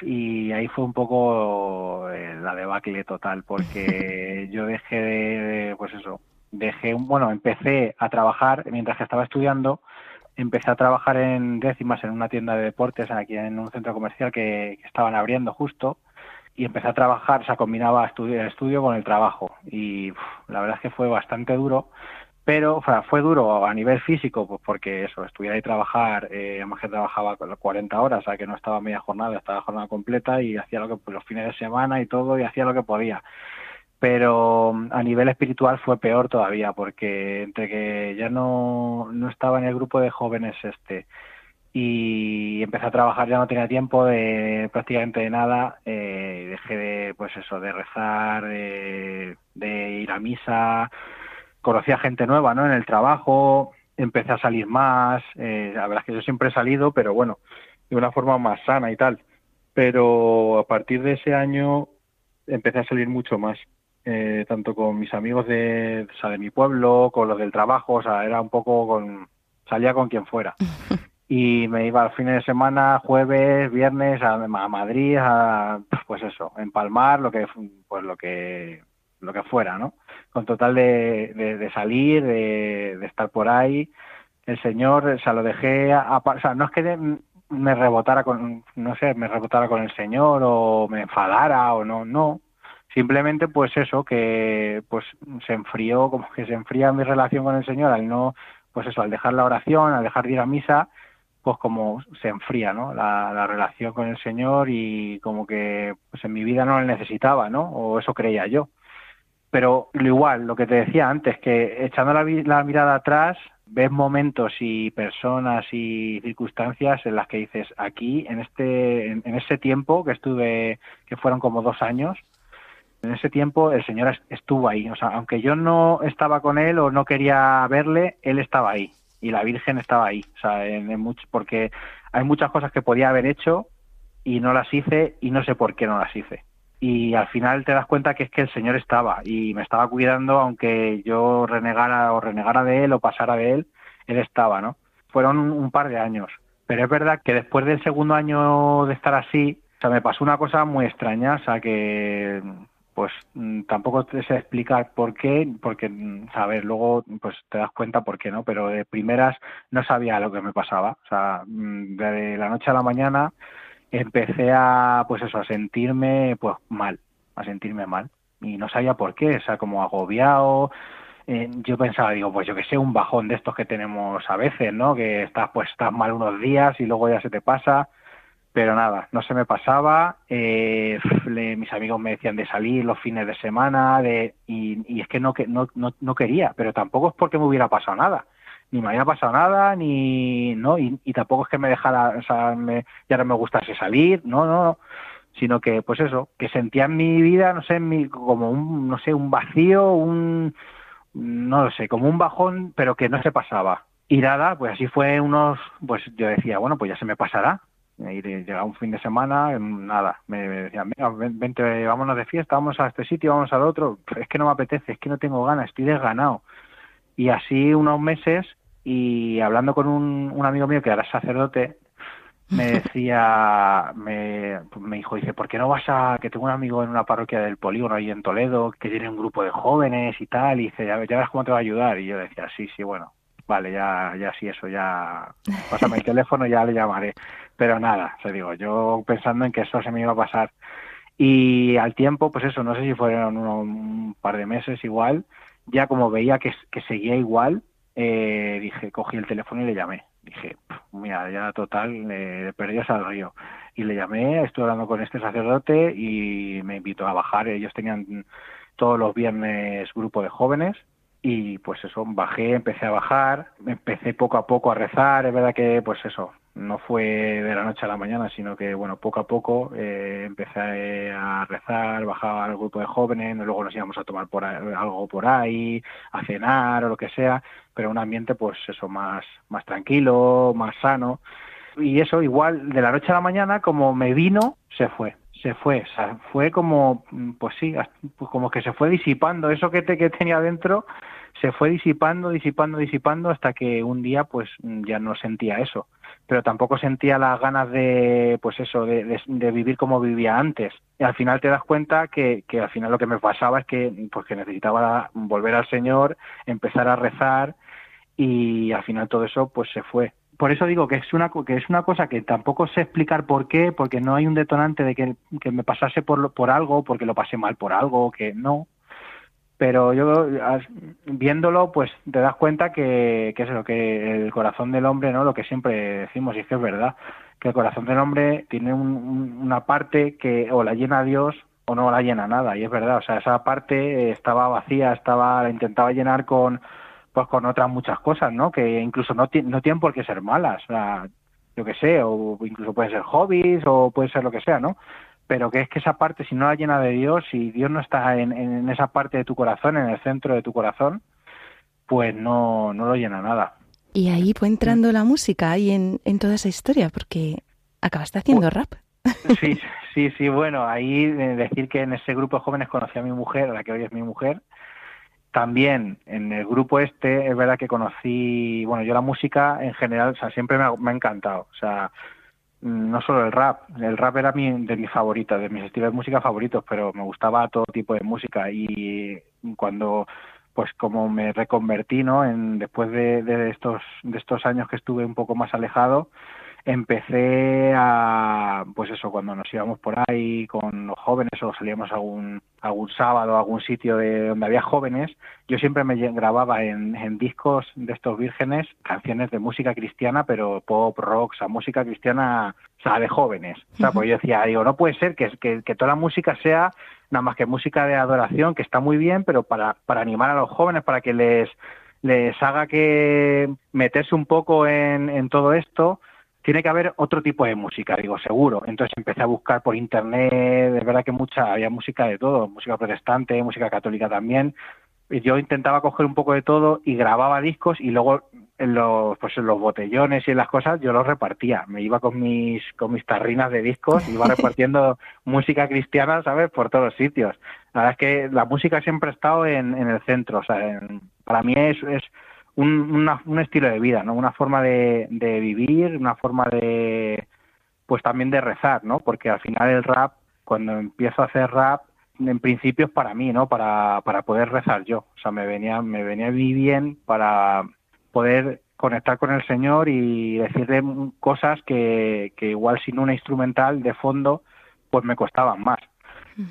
y ahí fue un poco la debacle total, porque yo dejé de, pues eso, empecé a trabajar, mientras que estaba estudiando, empecé a trabajar en décimas en una tienda de deportes, aquí en un centro comercial que estaban abriendo justo, y empecé a trabajar, o sea, combinaba el estudio con el trabajo, y la verdad es que fue bastante duro, pero o sea, fue duro a nivel físico, pues porque eso, estudiar y trabajar, además que trabajaba 40 horas, o sea, que no estaba media jornada, estaba jornada completa, y hacía lo que, pues, los fines de semana y todo, y hacía lo que podía. Pero a nivel espiritual fue peor todavía, porque entre que ya no estaba en el grupo de jóvenes y empecé a trabajar, ya no tenía tiempo de prácticamente de nada, dejé de, pues eso, de rezar, de ir a misa, conocí a gente nueva, ¿no?, en el trabajo, empecé a salir más, la verdad es que yo siempre he salido, pero bueno, de una forma más sana y tal, pero a partir de ese año empecé a salir mucho más, tanto con mis amigos o sea, de mi pueblo, con los del trabajo, o sea, era un poco salía con quien fuera. Y me iba al fin de semana, jueves, viernes, a Madrid, pues eso, empalmar, lo que fuera, ¿no? Con total de salir, de estar por ahí. El Señor, o sea, lo dejé, o sea, no es que me rebotara con el Señor o me enfadara o no. Simplemente, pues eso, que pues se enfrió, como que se enfría mi relación con el Señor al no, pues eso, al dejar la oración, al dejar de ir a misa, pues como se enfría, ¿no?, la relación con el Señor, y como que pues en mi vida no la necesitaba, ¿no?, o eso creía yo. Pero igual, lo que te decía antes, que echando la mirada atrás, ves momentos y personas y circunstancias en las que dices, aquí, en ese tiempo que estuve, que fueron como 2 años, en ese tiempo el Señor estuvo ahí. O sea, aunque yo no estaba con Él o no quería verle, Él estaba ahí. Y la Virgen estaba ahí, o sea, porque hay muchas cosas que podía haber hecho y no las hice, y no sé por qué no las hice. Y al final te das cuenta que es que el Señor estaba y me estaba cuidando, aunque yo renegara de Él o pasara de Él, Él estaba, ¿no? Fueron un par de años, pero es verdad que después del segundo año de estar así, o sea, me pasó una cosa muy extraña, o sea, que pues tampoco te sé explicar por qué, porque, a ver, luego pues te das cuenta por qué, ¿no? Pero de primeras no sabía lo que me pasaba, o sea, de la noche a la mañana empecé a, pues eso, a sentirme pues mal, y no sabía por qué, o sea, como agobiado. Yo pensaba, digo, pues yo que sé, un bajón de estos que tenemos a veces, ¿no?, que estás mal unos días y luego ya se te pasa. Pero nada, no se me pasaba, mis amigos me decían de salir los fines de semana, y es que no quería, pero tampoco es porque me hubiera pasado nada, ni me había pasado nada, ni no, y tampoco es que me dejara, o sea, ya no me gustase salir, no, sino que pues eso, que sentía en mi vida, no sé, como un, no sé, un vacío, no lo sé, como un bajón, pero que no se pasaba. Y nada, pues así fue pues yo decía, bueno, pues ya se me pasará. Y llegaba un fin de semana, nada, me decían, venga, vente, vámonos de fiesta, vamos a este sitio, vamos al otro. Es que no me apetece, es que no tengo ganas, estoy desganado. Y así unos meses, y hablando con un amigo mío que era sacerdote, me decía, me dijo, dice, ¿por qué no vas que tengo un amigo en una parroquia del Polígono ahí en Toledo, que tiene un grupo de jóvenes y tal, y dice, ya verás cómo te va a ayudar? Y yo decía, sí, bueno. Vale, ya sí, eso, ya pásame el teléfono, ya le llamaré. Pero nada, o sea, digo, yo pensando en que eso se me iba a pasar. Y al tiempo, pues eso, no sé si fueron un par de meses igual, ya como veía que seguía igual, dije, cogí el teléfono y le llamé. Dije, mira, ya total, perdidos al río. Y le llamé, estuve hablando con este sacerdote y me invitó a bajar. Ellos tenían todos los viernes grupo de jóvenes. Y pues eso, empecé a bajar, empecé poco a poco a rezar. Es verdad que pues eso, no fue de la noche a la mañana, sino que, bueno, poco a poco empecé a rezar, bajaba al grupo de jóvenes, luego nos íbamos a tomar por ahí, algo por ahí, a cenar o lo que sea, pero un ambiente, pues eso, más tranquilo, más sano. Y eso, igual, de la noche a la mañana, como me vino, se fue. O sea, fue como, pues sí, pues como que se fue disipando. Eso que tenía dentro se fue disipando, hasta que un día, pues, ya no sentía eso. Pero tampoco sentía las ganas de, pues eso, de vivir como vivía antes. Y al final te das cuenta que al final lo que me pasaba es que, pues, que necesitaba volver al Señor, empezar a rezar, y al final todo eso, pues, se fue. Por eso digo que es una cosa que tampoco sé explicar por qué, porque no hay un detonante de que me pasase por algo, porque lo pasé mal por algo, que no. Pero yo, viéndolo, pues te das cuenta que es lo que el corazón del hombre, ¿no? Lo que siempre decimos, y es que es verdad, que el corazón del hombre tiene una parte que o la llena Dios o no la llena nada, y es verdad. O sea, esa parte estaba vacía, la intentaba llenar con otras muchas cosas, ¿no? Que incluso no tienen por qué ser malas, o sea, yo qué sé, o incluso pueden ser hobbies o puede ser lo que sea, ¿no? Pero que es que esa parte, si no la llena de Dios, si Dios no está en esa parte de tu corazón, en el centro de tu corazón, pues no lo llena nada. Y ahí fue entrando la música, ahí en toda esa historia, porque acabaste haciendo rap. Sí, bueno, ahí decir que en ese grupo de jóvenes conocí a mi mujer, a la que hoy es mi mujer. También en el grupo este es verdad que conocí, bueno, yo la música en general, o sea, siempre me ha encantado, o sea, no solo el rap era de mis favoritas, de mis estilos de música favoritos, pero me gustaba todo tipo de música. Y cuando, pues como me reconvertí, ¿no? Después de estos años que estuve un poco más alejado, empecé a, pues eso, cuando nos íbamos por ahí con los jóvenes o salíamos algún sábado a algún sitio de donde había jóvenes, yo siempre me grababa en discos de estos vírgenes canciones de música cristiana, pero pop, rock, o sea, música cristiana, o sea, de jóvenes. O sea, pues yo decía, no puede ser que toda la música sea nada más que música de adoración, que está muy bien, pero para animar a los jóvenes, para que les haga que meterse un poco en todo esto, tiene que haber otro tipo de música, digo, seguro. Entonces empecé a buscar por internet, es verdad que había música de todo, música protestante, música católica también. Yo intentaba coger un poco de todo y grababa discos, y luego en los botellones y en las cosas yo los repartía. Me iba con mis tarrinas de discos, iba repartiendo música cristiana, ¿sabes?, por todos los sitios. La verdad es que la música siempre ha estado en el centro, o sea, para mí es un estilo de vida, ¿no? Una forma de vivir, una forma de, pues también de rezar, ¿no? Porque al final el rap, cuando empiezo a hacer rap, en principio es para mí, ¿no? Para poder rezar yo. O sea, me venía muy bien para poder conectar con el Señor y decirle cosas que igual sin una instrumental de fondo, pues me costaban más.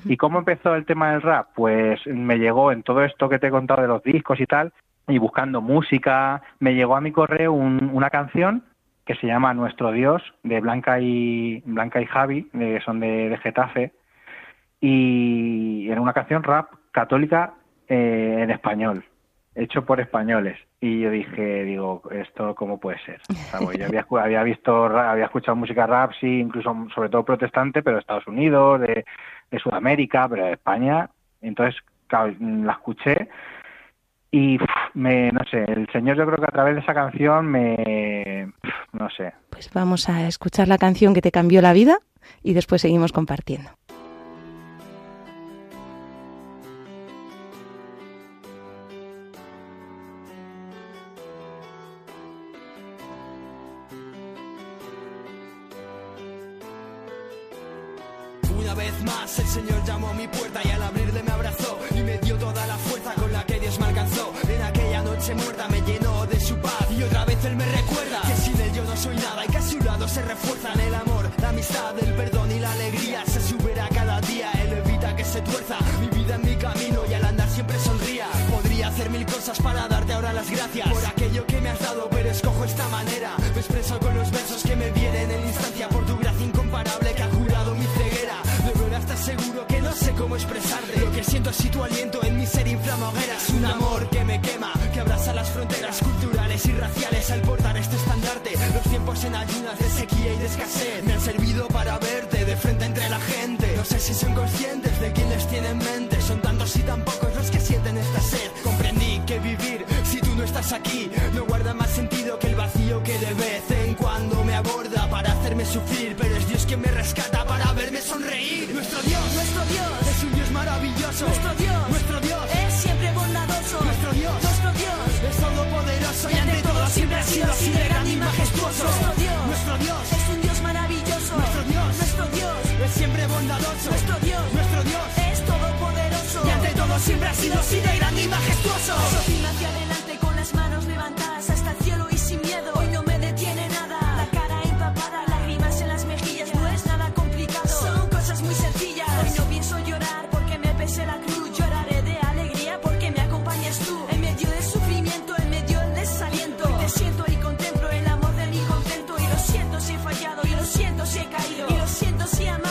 ¿Y cómo empezó el tema del rap? Pues me llegó en todo esto que te he contado de los discos y tal, y buscando música, me llegó a mi correo una canción que se llama Nuestro Dios, de Blanca y Javi, que son de Getafe, y era una canción rap católica en español, hecho por españoles. Y yo digo, ¿esto cómo puede ser? O sea, pues yo había escuchado música rap, sí, incluso sobre todo protestante, pero de Estados Unidos, de Sudamérica, pero de España. Entonces, claro, la escuché. Y no sé, el Señor, yo creo que a través de esa canción no sé. Pues vamos a escuchar la canción que te cambió la vida y después seguimos compartiendo. Una vez más el Señor llamó a mi puerta y al abrirle me abrazó y me dio toda la fuerza con la que Dios me alcanzó. En aquella noche muerta me llenó de su paz y otra vez Él me recuerda que sin Él yo no soy nada y que a su lado se refuerzan el amor, la amistad, el perdón y la alegría. Se supera cada día, Él evita que se tuerza mi vida en mi camino y al andar siempre sonría. Podría hacer mil cosas para darte ahora las gracias por aquello que me has dado, pero escojo esta manera. Me expreso con los versos que me vienen en instancia por tu gracia incomparable que ha curado mi ceguera. Estás seguro que no sé cómo expresarte. Lo que siento es si tu aliento en mi ser inflama hogueras. Un amor que me quema, que abraza las fronteras culturales y raciales al portar este estandarte. Los tiempos en ayunas de escasez me han servido para verte de frente entre la gente. No sé si son conscientes de quién les tiene en mente. Son tantos y tan pocos los que sienten esta sed. Comprendí que vivir si tú no estás aquí no guarda más sentido que el vacío que de vez en cuando me aborda para hacerme sufrir. Pero es Dios quien me rescata para verme sonreír. Nuestro Dios es un Dios maravilloso. Nuestro Dios es siempre bondadoso. Nuestro Dios es todopoderoso y ante todo siempre ha sido así de grande y majestuoso. Nuestro Dios es un Dios maravilloso. Nuestro Dios es siempre bondadoso. Nuestro Dios es todopoderoso y ante todo siempre ha sido así de grande y majestuoso. Sofía hacia adelante con las manos levantadas hasta el cielo y sin miedo. Hoy no me detiene nada. La cara empapada, lágrimas en las mejillas. No es nada complicado, son cosas muy sencillas. Hoy no pienso llorar porque me pese la cruz. Lloraré de alegría porque me acompañas tú. En medio del sufrimiento, en medio del desaliento. Hoy te siento y contemplo el amor de mi contento. Y lo siento si he fallado, y lo siento si he caído, y lo siento si he amado.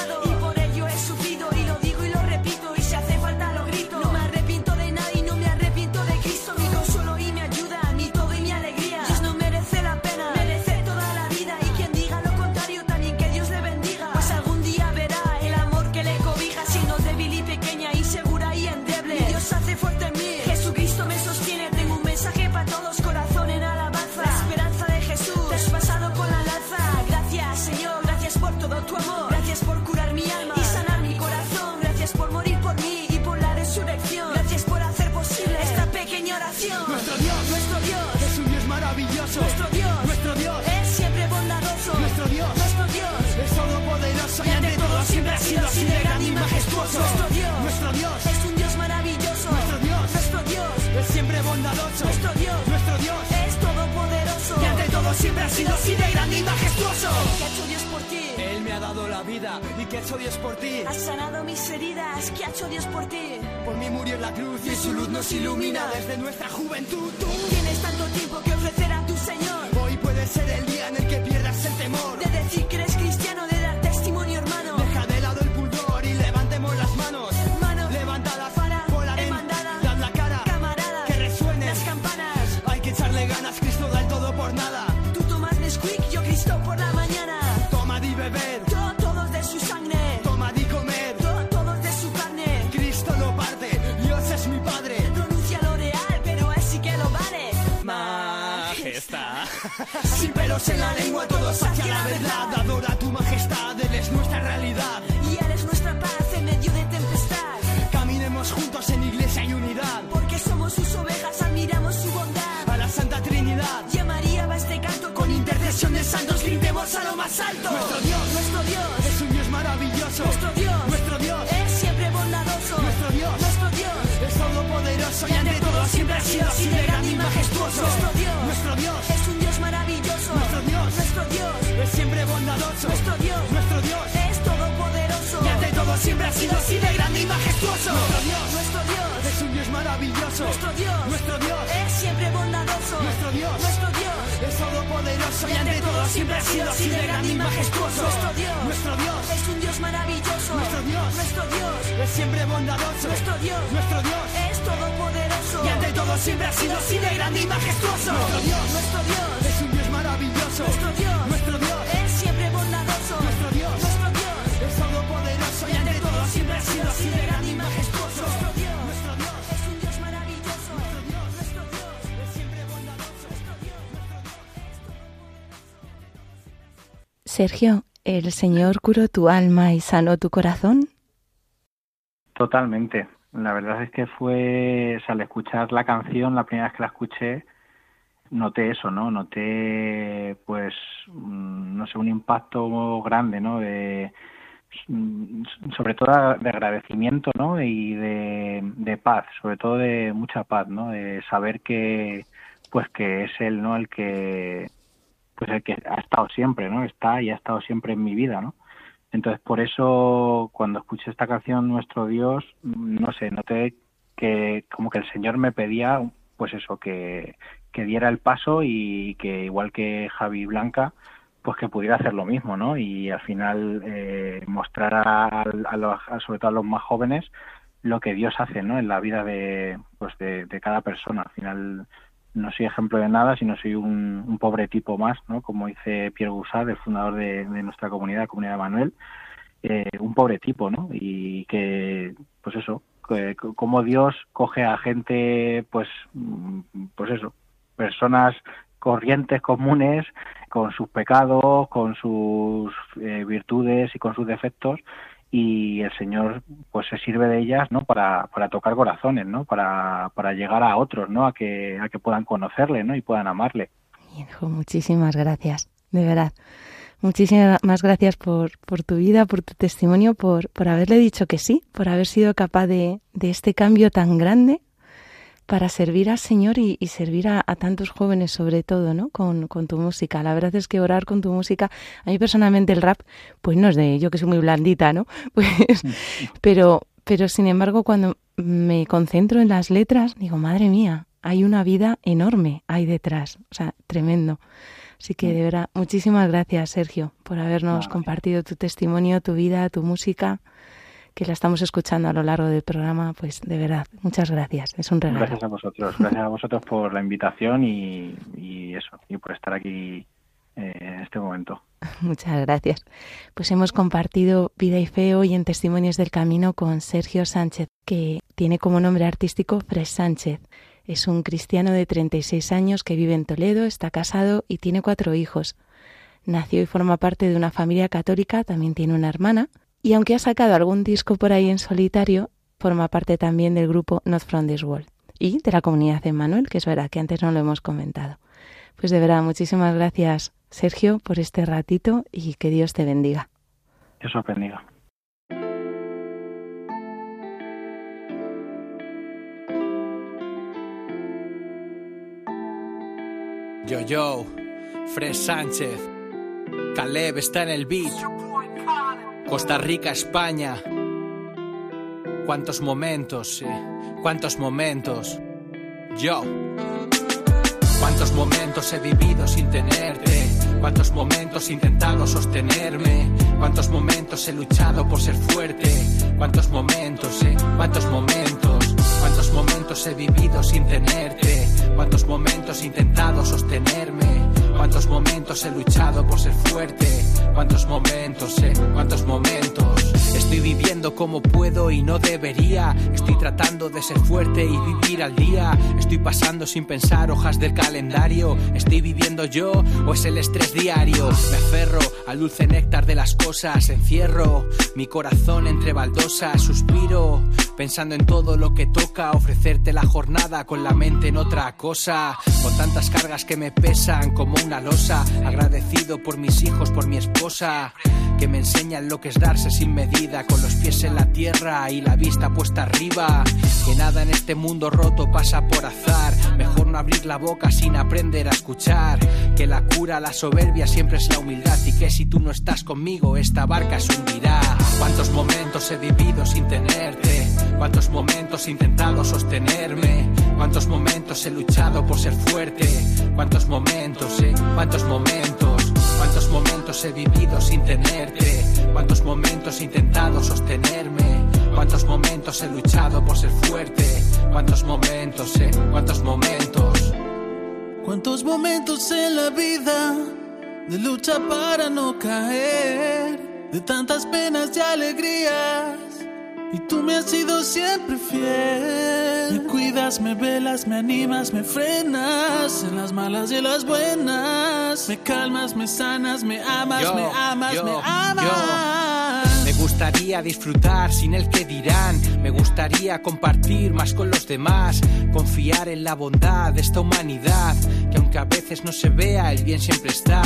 Siempre ha sido así de grande y majestuoso. ¿Qué ha hecho Dios por ti? Él me ha dado la vida. ¿Y qué ha hecho Dios por ti? Has sanado mis heridas. ¿Qué ha hecho Dios por ti? Por mí murió en la cruz y su luz nos ilumina desde nuestra juventud. Tú tienes tanto tiempo que ofrecer a tu Señor. Hoy puede ser el día en el que pierdas el temor de decir que eres cristiano, de dar testimonio, hermano. Deja de lado el pudor y levantemos las manos. Manos levantadas para volar en bandada. Dad la cara, camarada, que resuenen las campanas. Hay que echarle ganas, Cristo da el todo por nada. Quick, yo Cristo por la mañana. Toma y beber, todos de su sangre. Toma y comer, todos de su carne. Cristo lo parte, Dios es mi Padre. Él pronuncia lo real, pero él sí que lo vale. Majestad. Sin pelos en la lengua, todos hacia la verdad. Adora tu majestad, Él es nuestra realidad. Y Él es nuestra paz en medio de tempestad. Caminemos juntos en iglesia y unidad. Porque somos sus ovejas, admiramos su bondad. A la Santa Trinidad llamaría a este canto. De santos gritemos a lo más alto. Nuestro Dios es un Dios maravilloso. Nuestro Dios es siempre bondadoso. Nuestro Dios es todopoderoso y ante todo siempre ha sido así de grande y majestuoso. Nuestro Dios es un Dios maravilloso. Nuestro Dios es siempre bondadoso. Nuestro Dios es todopoderoso y ante todo siempre ha sido así de grande y majestuoso. Nuestro Dios es un Dios maravilloso. Nuestro Dios es siempre bondadoso. Nuestro Dios es todopoderoso y ante todo siempre ha sido así de grande y majestuoso. Nuestro Dios es un Dios maravilloso. Nuestro Dios es siempre bondadoso. Nuestro Dios es todopoderoso y ante todo siempre ha sido así de grande y majestuoso. Nuestro Dios es un Dios maravilloso. Nuestro Dios es siempre bondadoso. Nuestro Dios es todopoderoso y ante todo siempre ha sido así de grande y majestuoso. Nuestro Dios es un Dios maravilloso. Nuestro Dios es siempre bondadoso. Sergio, ¿el Señor curó tu alma y sanó tu corazón? Totalmente. La verdad es que fue, al escuchar la canción, la primera vez que la escuché, noté eso, ¿no? Noté, pues, no sé, un impacto grande, ¿no? Sobre todo de agradecimiento, ¿no? Y de paz, sobre todo de mucha paz, ¿no? De saber que, pues, que es Él, ¿no? El que ha estado siempre, ¿no? Está y ha estado siempre en mi vida, ¿no? Entonces, por eso, cuando escuché esta canción, Nuestro Dios, no sé, noté que como que el Señor me pedía, pues eso, que diera el paso y que, igual que Javi y Blanca, pues que pudiera hacer lo mismo, ¿no? Y al final mostrar sobre todo a los más jóvenes lo que Dios hace, ¿no? En la vida de cada persona. Al final no soy ejemplo de nada, sino soy un pobre tipo más, ¿no? Como dice Pierre Goussard, el fundador de nuestra comunidad, la comunidad de Emmanuel, un pobre tipo, ¿no? Y que, pues eso, como Dios coge a gente, pues eso, personas corrientes, comunes, con sus pecados, con sus virtudes y con sus defectos, y el Señor pues se sirve de ellas, ¿no? Para tocar corazones, ¿no? Para llegar a otros, ¿no? A que puedan conocerle, ¿no? Y puedan amarle. Bien, jo, muchísimas gracias, de verdad. Muchísimas gracias por tu vida, por tu testimonio, por haberle dicho que sí, por haber sido capaz de este cambio tan grande para servir al Señor y servir a tantos jóvenes, sobre todo, ¿no? Con tu música. La verdad es que orar con tu música, a mí personalmente el rap, pues no es de, yo que soy muy blandita, ¿no? Pues, pero sin embargo, cuando me concentro en las letras, digo, madre mía, hay una vida enorme ahí detrás, o sea, tremendo. Así que, de verdad, muchísimas gracias, Sergio, por habernos compartido tu testimonio, tu vida, tu música, que la estamos escuchando a lo largo del programa. Pues de verdad, muchas gracias, es un regalo. Gracias a vosotros, por la invitación y eso, y por estar aquí en este momento. Muchas gracias. Pues hemos compartido Vida y Fe hoy en Testimonios del Camino con Sergio Sánchez, que tiene como nombre artístico Fresh Sánchez. Es un cristiano de 36 años que vive en Toledo, está casado y tiene 4 hijos. Nació y forma parte de una familia católica, también tiene una hermana. Y aunque ha sacado algún disco por ahí en solitario, forma parte también del grupo Not From This World y de la comunidad de Emmanuel, que es verdad que antes no lo hemos comentado. Pues de verdad, muchísimas gracias, Sergio, por este ratito y que Dios te bendiga. Dios os bendiga. Yo, Fresh Sánchez, Caleb está en el beat. Costa Rica, España. Cuántos momentos, sí. Cuántos momentos. Yo. Cuántos momentos he vivido sin tenerte. Cuántos momentos he intentado sostenerme. Cuántos momentos he luchado por ser fuerte. Cuántos momentos, sí. Cuántos momentos. Cuántos momentos he vivido sin tenerte. Cuántos momentos he intentado sostenerme. Cuántos momentos he luchado por ser fuerte. Cuántos momentos, cuántos momentos. Estoy viviendo como puedo y no debería. Estoy tratando de ser fuerte y vivir al día. Estoy pasando sin pensar hojas del calendario. ¿Estoy viviendo yo o es el estrés diario? Me aferro al dulce néctar de las cosas. Encierro mi corazón entre baldosas. Suspiro pensando en todo lo que toca. Ofrecerte la jornada con la mente en otra cosa. Con tantas cargas que me pesan como una losa. Agradecido por mis hijos, por mi esposa, que me enseñan lo que es darse sin medida, con los pies en la tierra y la vista puesta arriba. Que nada en este mundo roto pasa por azar. Mejor no abrir la boca sin aprender a escuchar. Que la cura a la soberbia siempre es la humildad. Y que si tú no estás conmigo, esta barca se hundirá. Cuántos momentos he vivido sin tenerte. Cuántos momentos he intentado sostenerme. Cuántos momentos he luchado por ser fuerte. Cuántos momentos, cuántos momentos. Cuántos momentos he vivido sin tenerte. Cuántos momentos he intentado sostenerme. Cuántos momentos he luchado por ser fuerte. Cuántos momentos, cuántos momentos. Cuántos momentos en la vida de lucha para no caer, de tantas penas y alegrías. Y tú me has sido siempre fiel. Me cuidas, me velas, me animas, me frenas en las malas y en las buenas. Me calmas, me sanas, me amas, yo, me amas, yo, me amas. Yo. Me gustaría disfrutar sin el que dirán. Me gustaría compartir más con los demás. Confiar en la bondad de esta humanidad. Que aunque a veces no se vea, el bien siempre está.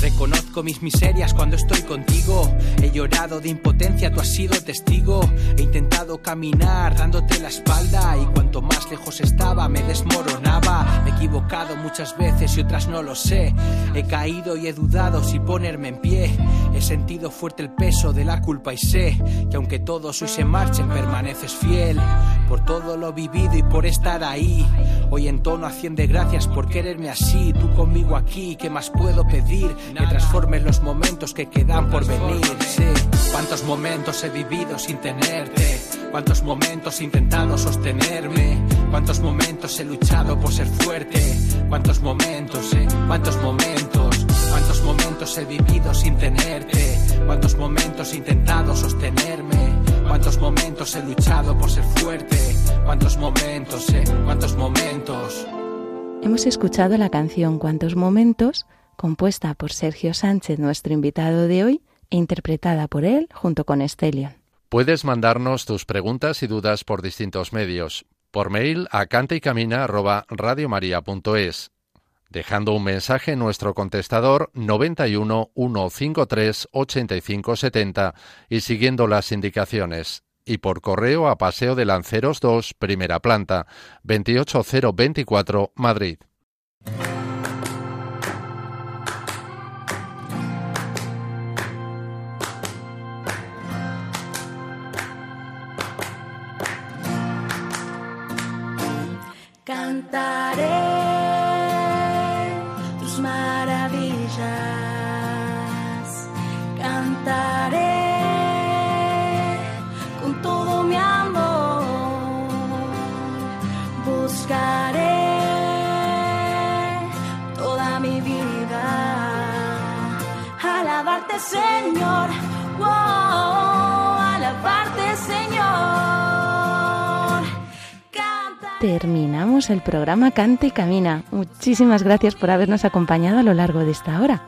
Reconozco mis miserias cuando estoy contigo. He llorado de impotencia, tú has sido testigo. He intentado caminar dándote la espalda. Y cuanto más lejos estaba, me desmoronaba. Me he equivocado muchas veces y otras no lo sé. He caído y he dudado si ponerme en pie. He sentido fuerte el peso de la culpa y sé que aunque todos hoy se marchen, permaneces fiel. Por todo lo vivido y por estar ahí. Hoy entono a 100 de gracias por quererme así. Tú conmigo aquí, ¿qué más puedo pedir? Que transformes los momentos que quedan por venir. Sí. Cuántos momentos he vivido sin tenerte. Cuántos momentos he intentado sostenerme. Cuántos momentos he luchado por ser fuerte. Cuántos momentos. Cuántos momentos he vivido sin tenerte. Cuántos momentos he intentado sostenerme. Cuántos momentos he luchado por ser fuerte. Cuántos momentos, cuántos momentos. Hemos escuchado la canción Cuántos momentos, compuesta por Sergio Sánchez, nuestro invitado de hoy, e interpretada por él junto con Estelion. Puedes mandarnos tus preguntas y dudas por distintos medios. Por mail a cantaycamina@radiomaria.es, dejando un mensaje en nuestro contestador 91 153 85 70 y siguiendo las indicaciones. Y por correo a Paseo de Lanceros 2, primera planta, 28024, Madrid. Cantaré tus maravillas, cantaré con todo mi amor, buscaré toda mi vida, alabarte, Señor, oh, alabarte, Señor. Terminamos el programa Canta y Camina. Muchísimas gracias por habernos acompañado a lo largo de esta hora.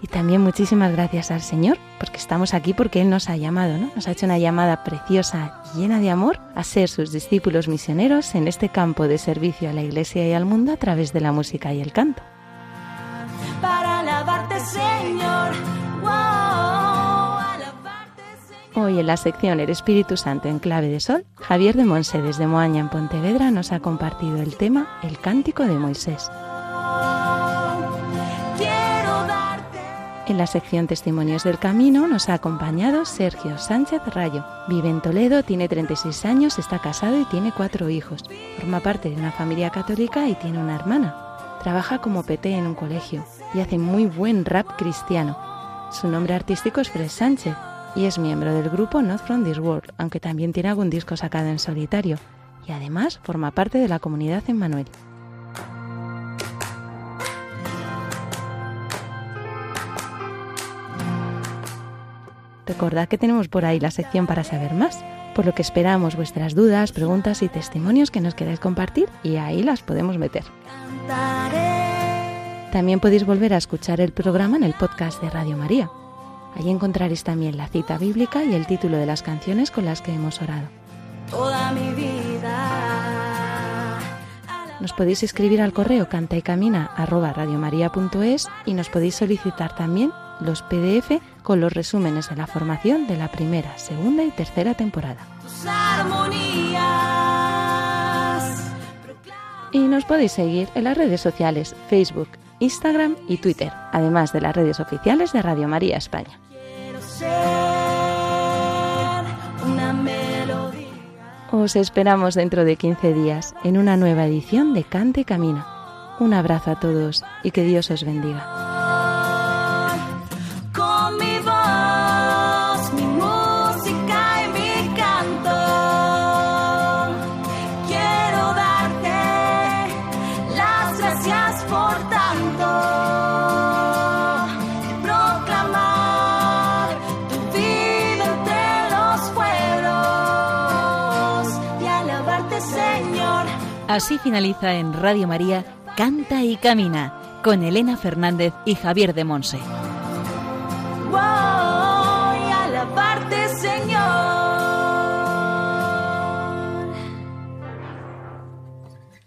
Y también muchísimas gracias al Señor, porque estamos aquí porque Él nos ha llamado, ¿no? Nos ha hecho una llamada preciosa, llena de amor, a ser sus discípulos misioneros en este campo de servicio a la Iglesia y al mundo a través de la música y el canto. Para alabarte, Señor. Hoy en la sección El Espíritu Santo en Clave de Sol, Javier de Monse desde Moaña en Pontevedra nos ha compartido el tema El Cántico de Moisés. En la sección Testimonios del Camino nos ha acompañado Sergio Sánchez Rayo. Vive en Toledo, tiene 36 años, está casado y tiene 4 hijos. Forma parte de una familia católica y tiene una hermana. Trabaja como PT en un colegio y hace muy buen rap cristiano. Su nombre artístico es Fresh Sánchez. Y es miembro del grupo Not From This World, aunque también tiene algún disco sacado en solitario. Y además forma parte de la comunidad Emmanuel. Recordad que tenemos por ahí la sección para saber más, por lo que esperamos vuestras dudas, preguntas y testimonios que nos queráis compartir y ahí las podemos meter. También podéis volver a escuchar el programa en el podcast de Radio María. Allí encontraréis también la cita bíblica y el título de las canciones con las que hemos orado. Toda mi vida. Nos podéis escribir al correo cantaycamina@radiomaria.es y nos podéis solicitar también los PDF con los resúmenes de la formación de la primera, segunda y tercera temporada. Tus armonías. Y nos podéis seguir en las redes sociales, Facebook, Instagram y Twitter, además de las redes oficiales de Radio María España. Os esperamos dentro de 15 días en una nueva edición de Canta y Camina. Un abrazo a todos y que Dios os bendiga. Así finaliza en Radio María Canta y Camina con Elena Fernández y Javier de Monse.